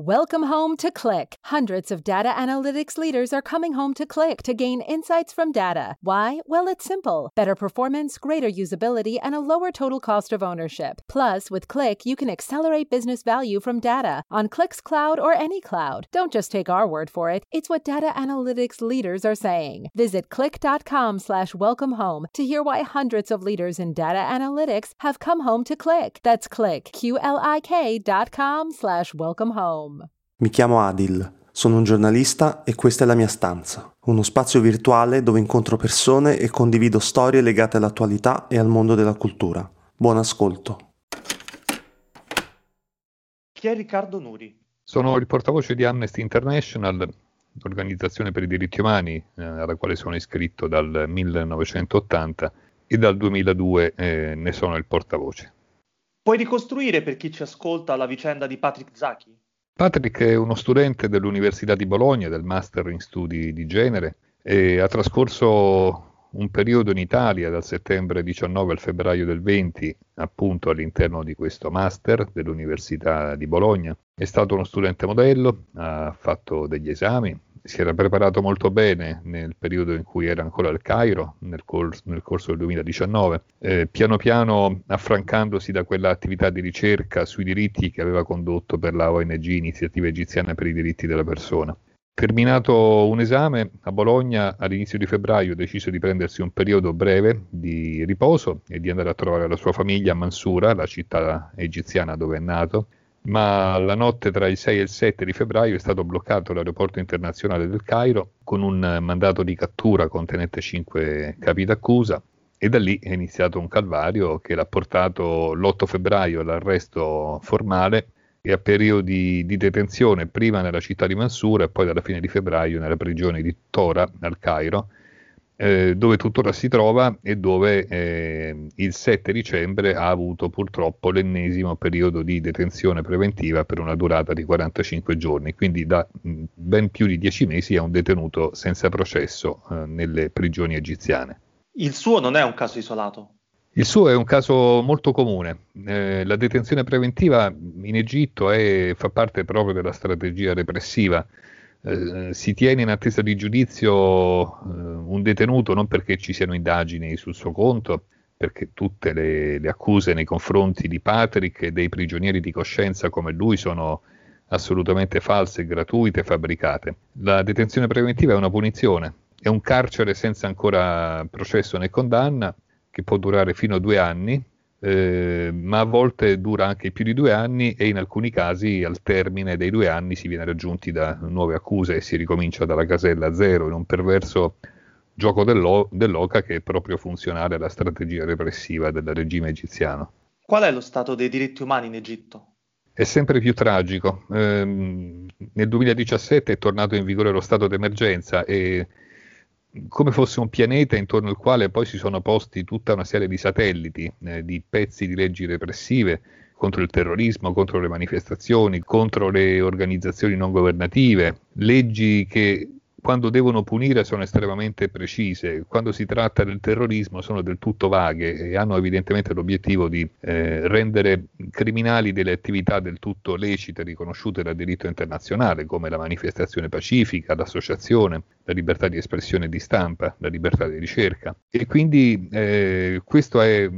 Welcome home to Qlik. Hundreds of data analytics leaders are coming home to Qlik to gain insights from data. Why? Well, it's simple. Better performance, greater usability, and a lower total cost of ownership. Plus, with Qlik, you can accelerate business value from data on Qlik's cloud or any cloud. Don't just take our word for it. It's what data analytics leaders are saying. Visit Qlik.com/welcomehome to hear why hundreds of leaders in data analytics have come home to Qlik. That's Qlik, Qlik.com/welcomehome. Mi chiamo Adil, sono un giornalista e questa è la mia stanza, uno spazio virtuale dove incontro persone e condivido storie legate all'attualità e al mondo della cultura. Buon ascolto. Chi è Riccardo Noury? Sono il portavoce di Amnesty International, l'organizzazione per i diritti umani, alla quale sono iscritto dal 1980 e dal 2002 ne sono il portavoce. Puoi ricostruire per chi ci ascolta la vicenda di Patrick Zaki? Patrick è uno studente dell'Università di Bologna, del Master in Studi di Genere, e ha trascorso un periodo in Italia dal settembre 19 al febbraio del 20, appunto all'interno di questo Master dell'Università di Bologna. È stato uno studente modello, ha fatto degli esami, si era preparato molto bene nel periodo in cui era ancora al Cairo, nel corso del 2019, piano piano affrancandosi da quell'attività di ricerca sui diritti che aveva condotto per la ONG Iniziativa Egiziana per i Diritti della Persona. Terminato un esame a Bologna, all'inizio di febbraio ha deciso di prendersi un periodo breve di riposo e di andare a trovare la sua famiglia a Mansura, la città egiziana dove è nato, ma la notte tra il 6 e il 7 di febbraio è stato bloccato l'aeroporto internazionale del Cairo con un mandato di cattura contenente 5 capi d'accusa e da lì è iniziato un calvario che l'ha portato l'8 febbraio all'arresto formale e a periodi di detenzione prima nella città di Mansura e poi dalla fine di febbraio nella prigione di Tora al Cairo, dove tuttora si trova e dove il 7 dicembre ha avuto purtroppo l'ennesimo periodo di detenzione preventiva per una durata di 45 giorni, quindi da ben più di 10 mesi è un detenuto senza processo nelle prigioni egiziane. Il suo non è un caso isolato? Il suo è un caso molto comune. La detenzione preventiva in Egitto fa parte proprio della strategia repressiva. Si tiene in attesa di giudizio un detenuto non perché ci siano indagini sul suo conto, perché tutte le accuse nei confronti di Patrick e dei prigionieri di coscienza come lui sono assolutamente false, gratuite, fabbricate. La detenzione preventiva è una punizione, è un carcere senza ancora processo né condanna che può durare fino a 2 anni, ma a volte dura anche più di 2 anni e in alcuni casi al termine dei 2 anni si viene raggiunti da nuove accuse e si ricomincia dalla casella zero in un perverso gioco dell'oca che è proprio funzionale alla strategia repressiva del regime egiziano. Qual è lo stato dei diritti umani in Egitto? È sempre più tragico. Nel 2017 è tornato in vigore lo stato d'emergenza e come fosse un pianeta intorno al quale poi si sono posti tutta una serie di satelliti, di pezzi di leggi repressive contro il terrorismo, contro le manifestazioni, contro le organizzazioni non governative, leggi che quando devono punire sono estremamente precise, quando si tratta del terrorismo sono del tutto vaghe e hanno evidentemente l'obiettivo di rendere criminali delle attività del tutto lecite riconosciute dal diritto internazionale come la manifestazione pacifica, l'associazione, la libertà di espressione e di stampa, la libertà di ricerca e quindi questo è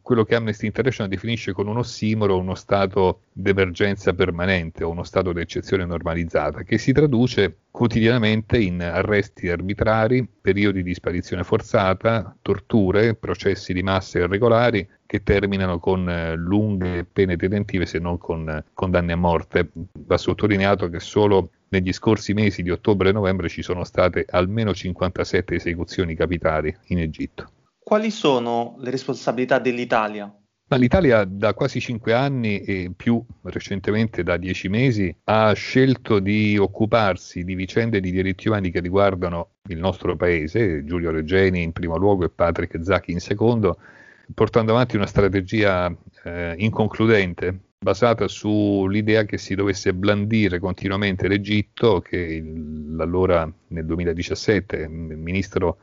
quello che Amnesty International definisce con un ossimoro uno stato d'emergenza permanente o uno stato d'eccezione normalizzata, che si traduce quotidianamente in arresti arbitrari, periodi di sparizione forzata, torture, processi di massa irregolari che terminano con lunghe pene detentive se non con condanne a morte. Va sottolineato che solo negli scorsi mesi di ottobre e novembre ci sono state almeno 57 esecuzioni capitali in Egitto. Quali sono le responsabilità dell'Italia? Ma l'Italia da quasi 5 anni e più recentemente da 10 mesi ha scelto di occuparsi di vicende di diritti umani che riguardano il nostro paese, Giulio Regeni in primo luogo e Patrick Zaki in secondo, portando avanti una strategia inconcludente basata sull'idea che si dovesse blandire continuamente l'Egitto, che l'allora nel 2017 il ministro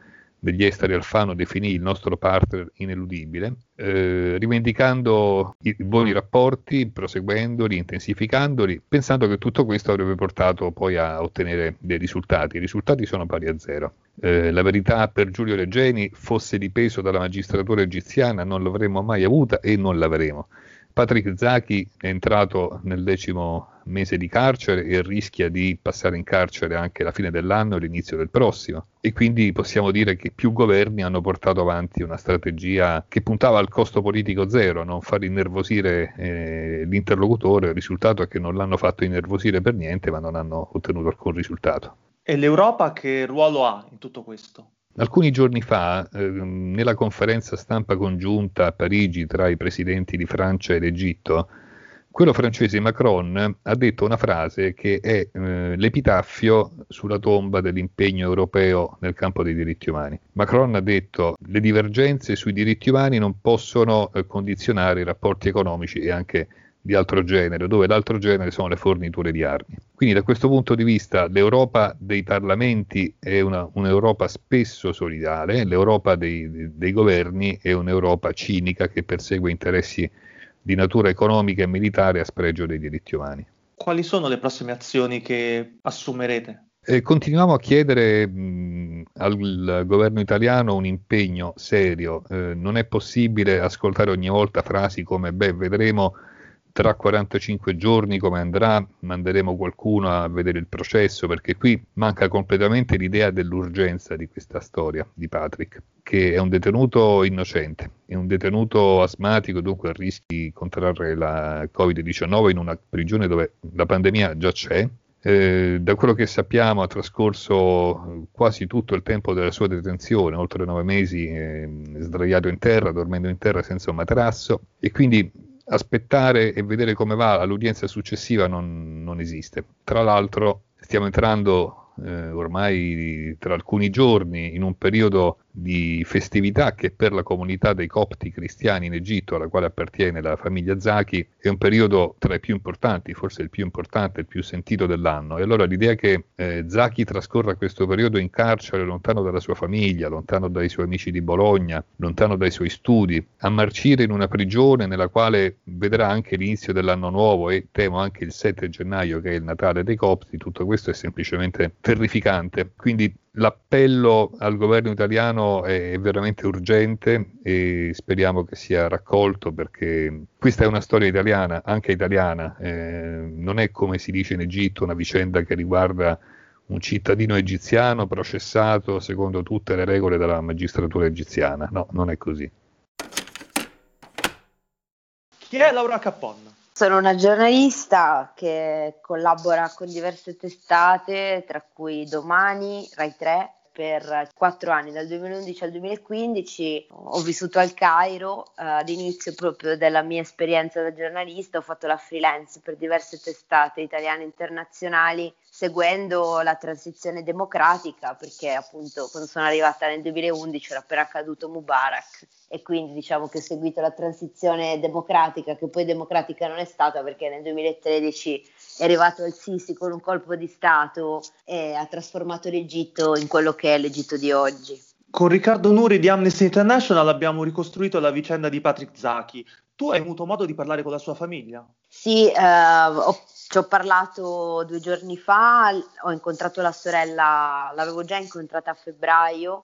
degli esteri Alfano definì il nostro partner ineludibile, rivendicando i buoni rapporti, proseguendoli, intensificandoli, pensando che tutto questo avrebbe portato poi a ottenere dei risultati. I risultati sono pari a zero. La verità per Giulio Regeni, fosse di peso dalla magistratura egiziana, non l'avremmo mai avuta e non l'avremo. Patrick Zaki è entrato nel 10° mese di carcere e rischia di passare in carcere anche alla fine dell'anno e l'inizio del prossimo, e quindi possiamo dire che più governi hanno portato avanti una strategia che puntava al costo politico zero, non far innervosire l'interlocutore. Il risultato è che non l'hanno fatto innervosire per niente, ma non hanno ottenuto alcun risultato. E l'Europa che ruolo ha in tutto questo? Alcuni giorni fa, nella conferenza stampa congiunta a Parigi tra i presidenti di Francia ed Egitto, quello francese Macron ha detto una frase che è l'epitaffio sulla tomba dell'impegno europeo nel campo dei diritti umani. Macron ha detto: le divergenze sui diritti umani non possono condizionare i rapporti economici e anche di altro genere, dove l'altro genere sono le forniture di armi. Quindi da questo punto di vista l'Europa dei parlamenti è un'Europa spesso solidale, l'Europa dei governi è un'Europa cinica che persegue interessi di natura economica e militare a spregio dei diritti umani. Quali sono le prossime azioni che assumerete? Continuiamo a chiedere al governo italiano un impegno serio. Non è possibile ascoltare ogni volta frasi come vedremo tra 45 giorni come andrà, manderemo qualcuno a vedere il processo, perché qui manca completamente l'idea dell'urgenza di questa storia di Patrick, che è un detenuto innocente, è un detenuto asmatico, dunque rischi di contrarre la Covid-19 in una prigione dove la pandemia già c'è. Da quello che sappiamo ha trascorso quasi tutto il tempo della sua detenzione, oltre 9 mesi, sdraiato in terra, dormendo in terra senza un materasso, e quindi aspettare e vedere come va all'udienza successiva non esiste. Tra l'altro stiamo entrando ormai tra alcuni giorni in un periodo di festività che per la comunità dei copti cristiani in Egitto, alla quale appartiene la famiglia Zaki, è un periodo tra i più importanti, forse il più importante, il più sentito dell'anno. E allora l'idea che Zaki trascorra questo periodo in carcere, lontano dalla sua famiglia, lontano dai suoi amici di Bologna, lontano dai suoi studi, a marcire in una prigione nella quale vedrà anche l'inizio dell'anno nuovo e temo anche il 7 gennaio che è il Natale dei copti, tutto questo è semplicemente terrificante. Quindi l'appello al governo italiano è veramente urgente e speriamo che sia raccolto, perché questa è una storia italiana, anche italiana, non è, come si dice in Egitto, una vicenda che riguarda un cittadino egiziano processato secondo tutte le regole della magistratura egiziana. No, non è così. Chi è Laura Cappon? Sono una giornalista che collabora con diverse testate, tra cui Domani, Rai 3, per 4 anni, dal 2011 al 2015. Ho vissuto al Cairo, all'inizio proprio della mia esperienza da giornalista, ho fatto la freelance per diverse testate italiane e internazionali, seguendo la transizione democratica, perché appunto quando sono arrivata nel 2011 era appena caduto Mubarak, e quindi diciamo che ho seguito la transizione democratica, che poi democratica non è stata, perché nel 2013 è arrivato Al-Sisi con un colpo di stato e ha trasformato l'Egitto in quello che è l'Egitto di oggi. Con Riccardo Noury di Amnesty International abbiamo ricostruito la vicenda di Patrick Zaki. Tu hai avuto modo di parlare con la sua famiglia? Sì, ci ho parlato 2 giorni fa, ho incontrato la sorella, l'avevo già incontrata a febbraio,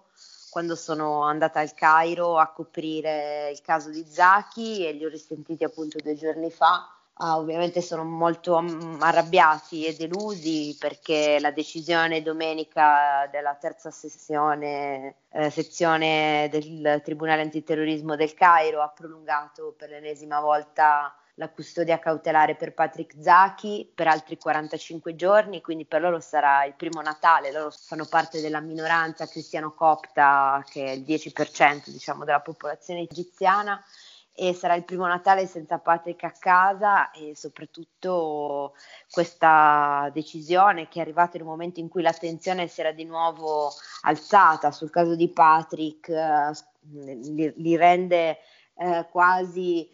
quando sono andata al Cairo a coprire il caso di Zaki, e li ho risentiti appunto 2 giorni fa. Ovviamente sono molto arrabbiati e delusi, perché la decisione domenica della 3ª sezione del Tribunale Antiterrorismo del Cairo ha prolungato per l'ennesima volta la custodia cautelare per Patrick Zaki per altri 45 giorni, quindi per loro sarà il primo Natale. Loro fanno parte della minoranza cristiano-copta, che è il 10% diciamo della popolazione egiziana, e sarà il primo Natale senza Patrick a casa. E soprattutto questa decisione, che è arrivata in un momento in cui l'attenzione si era di nuovo alzata sul caso di Patrick, li rende quasi,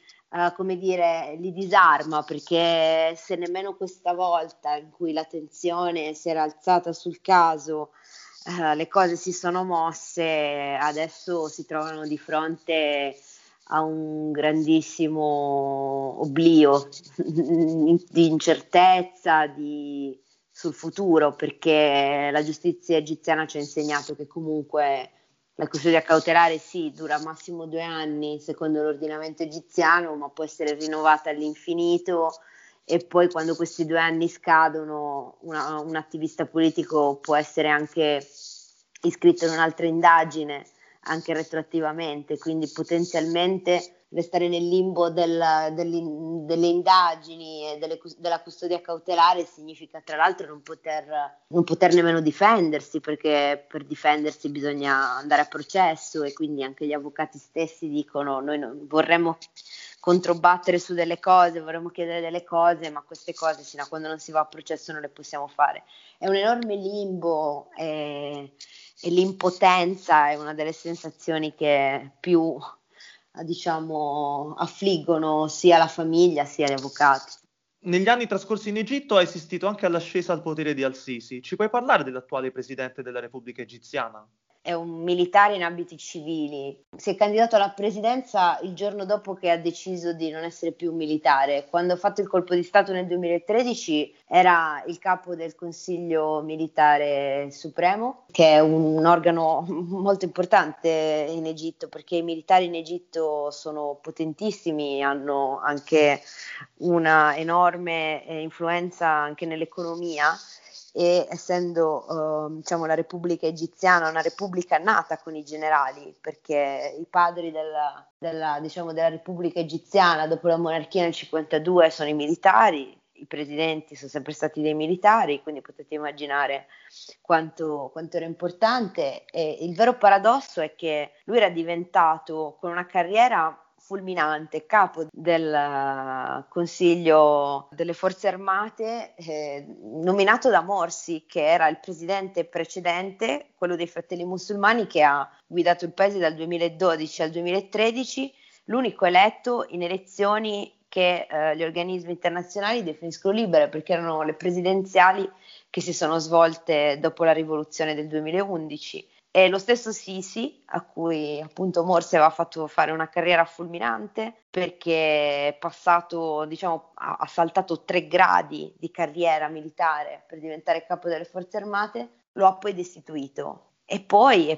come dire, li disarma, perché se nemmeno questa volta in cui l'attenzione si era alzata sul caso le cose si sono mosse, adesso si trovano di fronte a un grandissimo oblio di incertezza sul futuro, perché la giustizia egiziana ci ha insegnato che comunque la custodia cautelare sì, dura massimo 2 anni secondo l'ordinamento egiziano, ma può essere rinnovata all'infinito, e poi quando questi 2 anni scadono un attivista politico può essere anche iscritto in un'altra indagine, anche retroattivamente, quindi potenzialmente restare nel limbo delle indagini e della custodia cautelare significa tra l'altro non poter nemmeno difendersi, perché per difendersi bisogna andare a processo, e quindi anche gli avvocati stessi dicono noi vorremmo controbattere su delle cose, vorremmo chiedere delle cose, ma queste cose fino a quando non si va a processo non le possiamo fare. È un enorme limbo, e l'impotenza è una delle sensazioni che più, diciamo, affliggono sia la famiglia sia gli avvocati. Negli anni trascorsi in Egitto hai assistito anche all'ascesa al potere di Al-Sisi. Ci puoi parlare dell'attuale presidente della Repubblica Egiziana? È un militare in abiti civili. Si è candidato alla presidenza il giorno dopo che ha deciso di non essere più un militare. Quando ha fatto il colpo di Stato nel 2013 era il capo del Consiglio Militare Supremo, che è un organo molto importante in Egitto, perché i militari in Egitto sono potentissimi, hanno anche una enorme influenza anche nell'economia. E essendo diciamo la Repubblica Egiziana una repubblica nata con i generali, perché i padri della Repubblica Egiziana dopo la monarchia nel 52 sono i militari, i presidenti sono sempre stati dei militari, quindi potete immaginare quanto era importante. E il vero paradosso è che lui era diventato, con una carriera fulminante, capo del Consiglio delle Forze Armate, nominato da Morsi, che era il presidente precedente, quello dei Fratelli Musulmani, che ha guidato il paese dal 2012 al 2013, l'unico eletto in elezioni che gli organismi internazionali definiscono libere, perché erano le presidenziali che si sono svolte dopo la rivoluzione del 2011. E lo stesso Sisi, a cui appunto Morsi aveva fatto fare una carriera fulminante, perché è passato, diciamo, ha saltato 3 gradi di carriera militare per diventare capo delle Forze Armate, lo ha poi destituito. E poi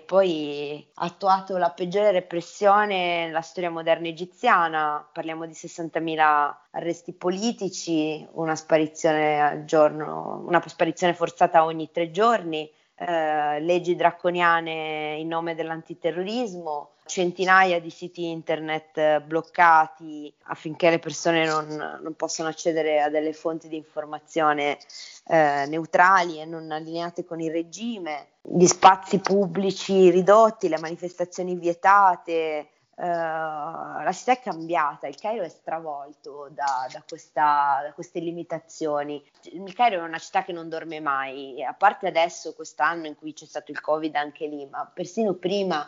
ha attuato la peggiore repressione nella storia moderna egiziana, parliamo di 60.000 arresti politici, una sparizione al giorno, una sparizione forzata ogni 3 giorni, leggi draconiane in nome dell'antiterrorismo, centinaia di siti internet bloccati affinché le persone non possano accedere a delle fonti di informazione neutrali e non allineate con il regime, gli spazi pubblici ridotti, le manifestazioni vietate. La città è cambiata, il Cairo è stravolto da queste limitazioni. Il Cairo è una città che non dorme mai, a parte adesso quest'anno in cui c'è stato il Covid anche lì, ma persino prima,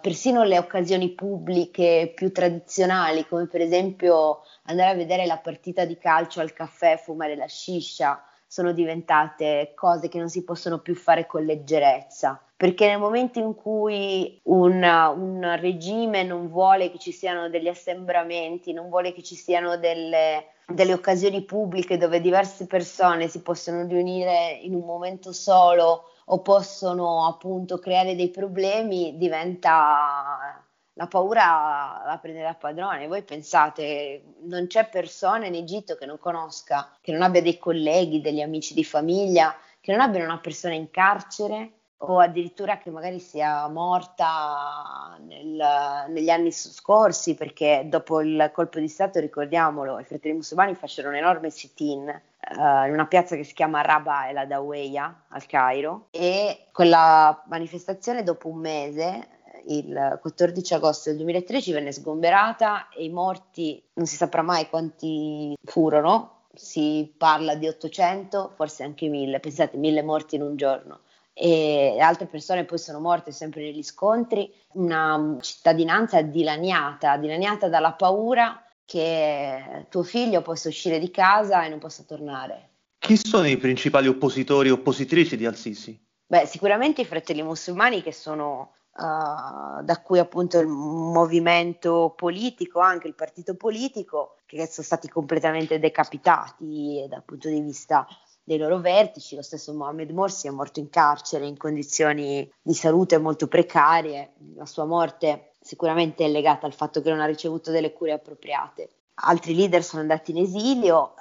persino le occasioni pubbliche più tradizionali, come per esempio andare a vedere la partita di calcio al caffè, fumare la shisha, sono diventate cose che non si possono più fare con leggerezza, perché nel momento in cui un regime non vuole che ci siano degli assembramenti, non vuole che ci siano delle occasioni pubbliche dove diverse persone si possono riunire in un momento solo o possono appunto creare dei problemi, diventa... La paura la prende da padrone. Voi pensate, non c'è persona in Egitto che non conosca, che non abbia dei colleghi, degli amici di famiglia, che non abbiano una persona in carcere o addirittura che magari sia morta negli anni scorsi, perché dopo il colpo di Stato, ricordiamolo, i Fratelli Musulmani fecero un enorme sit-in in una piazza che si chiama Rabaa el Adaweya al Cairo, e quella manifestazione dopo un mese, il 14 agosto del 2013, venne sgomberata e i morti non si saprà mai quanti furono, si parla di 800, forse anche 1000, pensate, 1000 morti in un giorno, e altre persone poi sono morte sempre negli scontri. Una cittadinanza dilaniata dalla paura che tuo figlio possa uscire di casa e non possa tornare. Chi sono i principali oppositori e oppositrici di Al-Sisi? Beh, sicuramente i Fratelli Musulmani, che sono da cui appunto il movimento politico, anche il partito politico, che sono stati completamente decapitati dal punto di vista dei loro vertici. Lo stesso Mohamed Morsi è morto in carcere in condizioni di salute molto precarie. La sua morte sicuramente è legata al fatto che non ha ricevuto delle cure appropriate. Altri leader sono andati in esilio.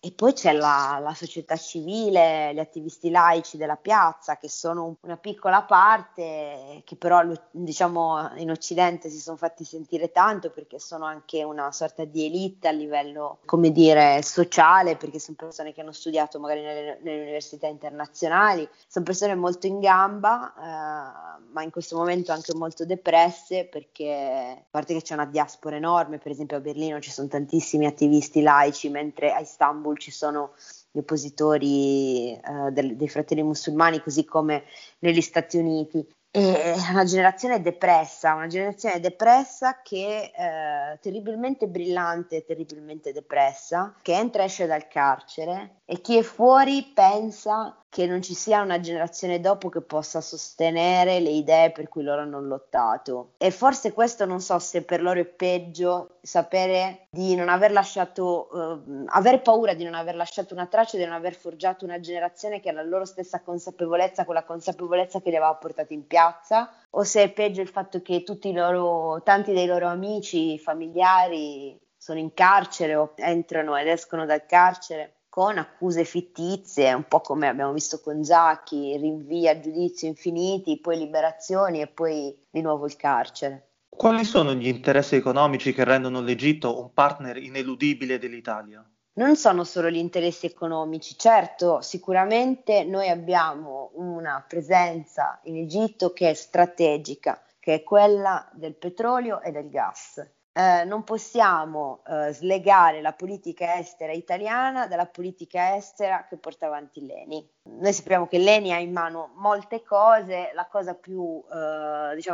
E poi c'è la società civile, gli attivisti laici della piazza, che sono una piccola parte, che però diciamo in Occidente si sono fatti sentire tanto, perché sono anche una sorta di elite a livello, come dire, sociale, perché sono persone che hanno studiato magari nelle università internazionali, sono persone molto in gamba, ma in questo momento anche molto depresse, perché a parte che c'è una diaspora enorme. Per esempio a Berlino ci sono tantissimi attivisti laici, mentre a Istanbul ci sono gli oppositori dei Fratelli Musulmani, così come negli Stati Uniti. È una generazione depressa che è terribilmente brillante, terribilmente depressa, che entra e esce dal carcere, e chi è fuori pensa che non ci sia una generazione dopo che possa sostenere le idee per cui loro hanno lottato. E forse questo, non so se per loro è peggio, sapere di non aver lasciato, aver paura di non aver lasciato una traccia, di non aver forgiato una generazione che ha la loro stessa consapevolezza, quella consapevolezza che li aveva portati in piazza, o se è peggio il fatto che tanti dei loro amici, familiari sono in carcere o entrano ed escono dal carcere con accuse fittizie, un po' come abbiamo visto con Zaki, rinvii a giudizio infiniti, poi liberazioni e poi di nuovo il carcere. Quali sono gli interessi economici che rendono l'Egitto un partner ineludibile dell'Italia? Non sono solo gli interessi economici, certo, sicuramente noi abbiamo una presenza in Egitto che è strategica, che è quella del petrolio e del gas. Non possiamo slegare la politica estera italiana dalla politica estera che porta avanti Leni. Noi sappiamo che Leni ha in mano molte cose. La cosa più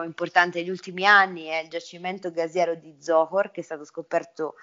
importante degli ultimi anni è il giacimento gasiero di Zohor, che è stato scoperto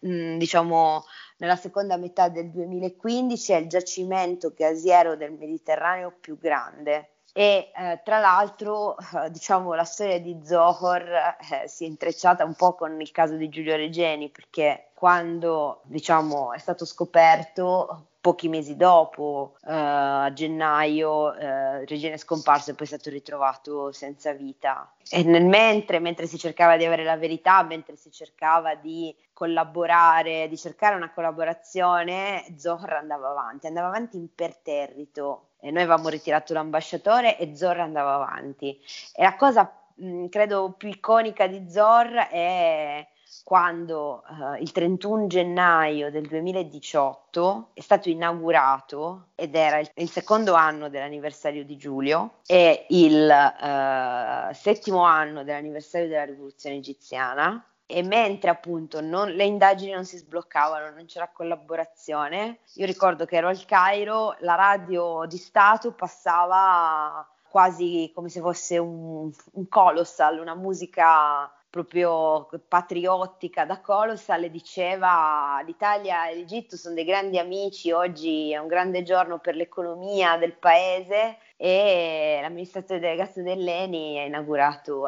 nella seconda metà del 2015, è il giacimento gasiero del Mediterraneo più grande. E tra l'altro la storia di Zohor si è intrecciata un po' con il caso di Giulio Regeni, perché quando è stato scoperto, pochi mesi dopo, a gennaio, Regeni è scomparso e poi è stato ritrovato senza vita. E mentre si cercava di avere la verità, mentre si cercava di collaborare, di cercare una collaborazione, Zohor andava avanti imperterrito. E noi avevamo ritirato l'ambasciatore e Zohor andava avanti. E la cosa, credo, più iconica di Zohor è quando il 31 gennaio del 2018 è stato inaugurato, ed era il secondo anno dell'anniversario di Giulio e il settimo anno dell'anniversario della rivoluzione egiziana. E mentre appunto le indagini non si sbloccavano, non c'era collaborazione, io ricordo che ero al Cairo, la radio di Stato passava quasi come se fosse un colossal, una musica proprio patriottica da colossal, e diceva: l'Italia e l'Egitto sono dei grandi amici, oggi è un grande giorno per l'economia del paese, e l'amministratore delegato dell'ENI ha inaugurato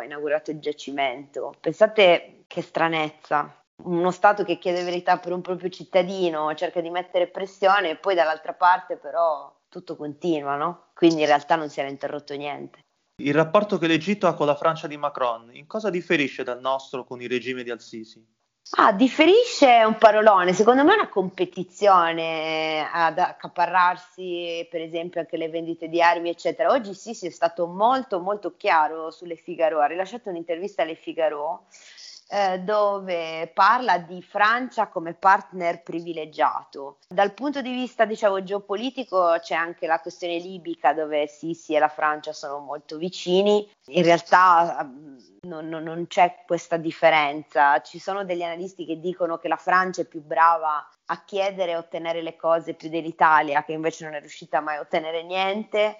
il giacimento. Pensate che stranezza, uno Stato che chiede verità per un proprio cittadino, cerca di mettere pressione, e poi dall'altra parte però tutto continua, no? Quindi in realtà non si era interrotto niente. Il rapporto che l'Egitto ha con la Francia di Macron, in cosa differisce dal nostro con il regime di Al-Sisi? Differisce è un parolone, secondo me è una competizione ad accaparrarsi per esempio anche le vendite di armi eccetera. Oggi Sisi è stato molto molto chiaro su Le Figaro, ha rilasciato un'intervista a Le Figaro dove parla di Francia come partner privilegiato. Dal punto di vista geopolitico c'è anche la questione libica, dove Sisi e la Francia sono molto vicini. In realtà non c'è questa differenza. Ci sono degli analisti che dicono che la Francia è più brava a chiedere e ottenere le cose più dell'Italia, che invece non è riuscita mai a ottenere niente,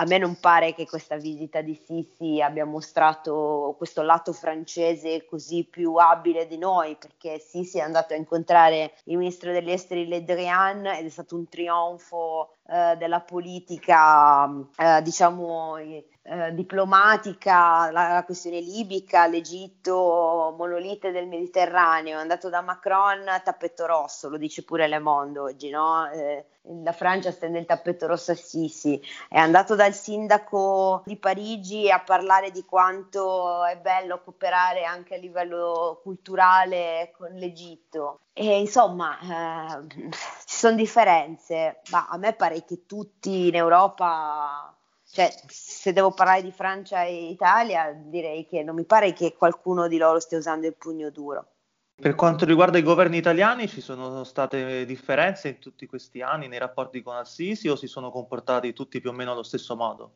A me non pare che questa visita di Sisi abbia mostrato questo lato francese così più abile di noi, perché Sisi è andato a incontrare il ministro degli esteri Le Drian ed è stato un trionfo della politica, diplomatica, la questione libica, l'Egitto, monolite del Mediterraneo, è andato da Macron a tappeto rosso, lo dice pure Le Monde oggi, no? La Francia stende il tappeto rosso a Sisi, è andato dal sindaco di Parigi a parlare di quanto è bello cooperare anche a livello culturale con l'Egitto. E insomma, ci sono differenze, ma a me pare che tutti in Europa, cioè se devo parlare di Francia e Italia, direi che non mi pare che qualcuno di loro stia usando il pugno duro. Per quanto riguarda i governi italiani, ci sono state differenze in tutti questi anni nei rapporti con Al-Sisi o si sono comportati tutti più o meno allo stesso modo?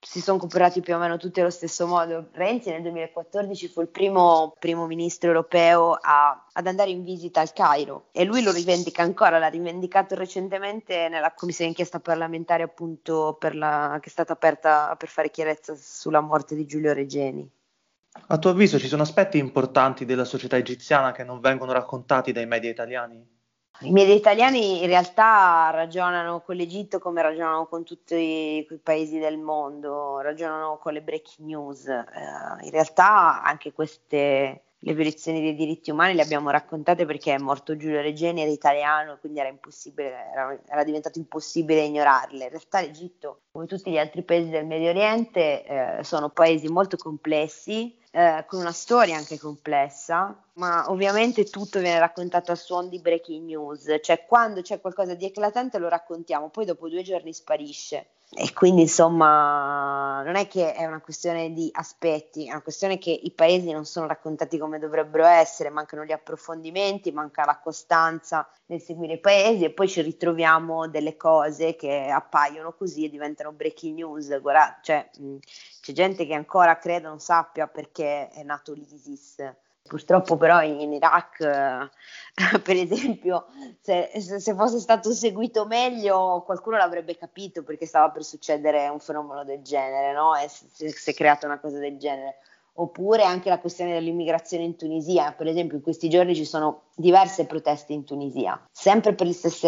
Si sono comportati più o meno tutti allo stesso modo. Renzi nel 2014 fu il primo ministro europeo ad andare in visita al Cairo e lui lo rivendica ancora, l'ha rivendicato recentemente nella commissione d'inchiesta parlamentare, appunto, che è stata aperta per fare chiarezza sulla morte di Giulio Regeni. A tuo avviso ci sono aspetti importanti della società egiziana che non vengono raccontati dai media italiani? I media italiani in realtà ragionano con l'Egitto come ragionano con tutti i paesi del mondo, ragionano con le breaking news. In realtà anche queste, le violazioni dei diritti umani, le abbiamo raccontate perché è morto Giulio Regeni, era italiano e quindi era diventato impossibile ignorarle. In realtà l'Egitto, come tutti gli altri paesi del Medio Oriente, sono paesi molto complessi, con una storia anche complessa, ma ovviamente tutto viene raccontato a suon di breaking news, cioè quando c'è qualcosa di eclatante lo raccontiamo, poi dopo 2 giorni sparisce. E quindi insomma non è che è una questione di aspetti, è una questione che i paesi non sono raccontati come dovrebbero essere, mancano gli approfondimenti, manca la costanza nel seguire i paesi e poi ci ritroviamo delle cose che appaiono così e diventano breaking news. Guarda, cioè, c'è gente che ancora credo non sappia perché è nato l'ISIS. Purtroppo però in Iraq, per esempio, se fosse stato seguito meglio qualcuno l'avrebbe capito perché stava per succedere un fenomeno del genere, no? E si è creata una cosa del genere. Oppure anche la questione dell'immigrazione in Tunisia, per esempio in questi giorni ci sono diverse proteste in Tunisia, sempre per le stesse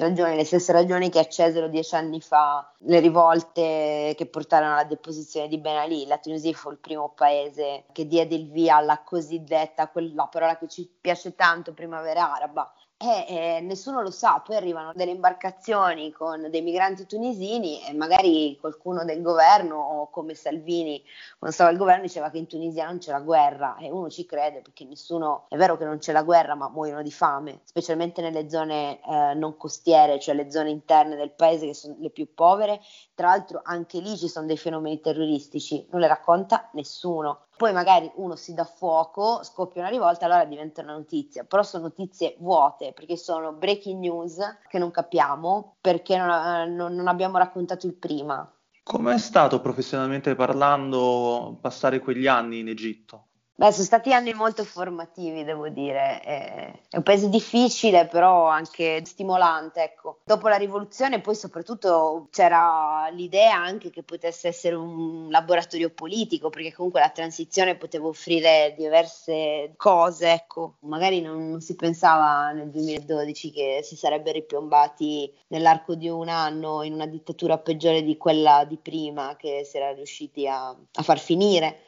ragioni che accesero 10 anni fa le rivolte che portarono alla deposizione di Ben Ali. La Tunisia fu il primo paese che diede il via alla cosiddetta, quella parola che ci piace tanto, primavera araba. Nessuno lo sa, poi arrivano delle imbarcazioni con dei migranti tunisini e magari qualcuno del governo, o come Salvini quando stava al governo diceva che in Tunisia non c'è la guerra, e uno ci crede perché nessuno, è vero che non c'è la guerra ma muoiono di fame, specialmente nelle zone non costiere, cioè le zone interne del paese che sono le più povere, tra l'altro anche lì ci sono dei fenomeni terroristici, non le racconta nessuno. Poi magari uno si dà fuoco, scoppia una rivolta, allora diventa una notizia, però sono notizie vuote perché sono breaking news che non capiamo perché non abbiamo raccontato il prima. Com'è stato professionalmente parlando passare quegli anni in Egitto? Beh, sono stati anni molto formativi, devo dire, è un paese difficile però anche stimolante, ecco. Dopo la rivoluzione poi soprattutto c'era l'idea anche che potesse essere un laboratorio politico, perché comunque la transizione poteva offrire diverse cose, ecco. Magari non si pensava nel 2012 che si sarebbe ripiombati nell'arco di un anno in una dittatura peggiore di quella di prima che si era riusciti a far finire.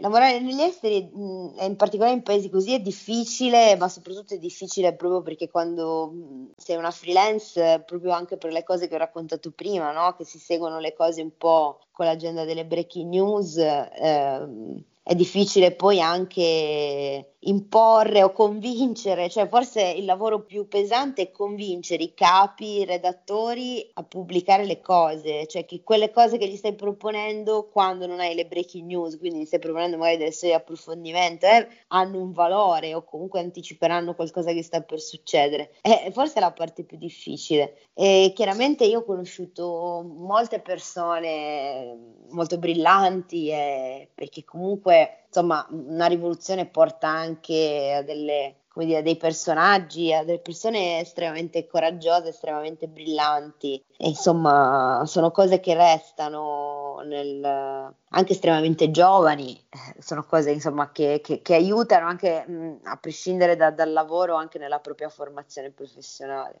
Lavorare negli esteri, in particolare in paesi così, è difficile, ma soprattutto è difficile proprio perché quando sei una freelance, proprio anche per le cose che ho raccontato prima, no? Che si seguono le cose un po' con l'agenda delle breaking news, è difficile poi anche imporre o convincere, cioè forse il lavoro più pesante è convincere i capi, i redattori a pubblicare le cose, cioè che quelle cose che gli stai proponendo quando non hai le breaking news, quindi gli stai proponendo magari delle serie di approfondimento, hanno un valore o comunque anticiperanno qualcosa che sta per succedere. Forse è la parte più difficile. E chiaramente io ho conosciuto molte persone molto brillanti, perché comunque insomma una rivoluzione porta anche a delle come dire, dei personaggi, a delle persone estremamente coraggiose, estremamente brillanti, e insomma sono cose che restano anche estremamente giovani, sono cose insomma che aiutano anche a prescindere dal lavoro, anche nella propria formazione professionale.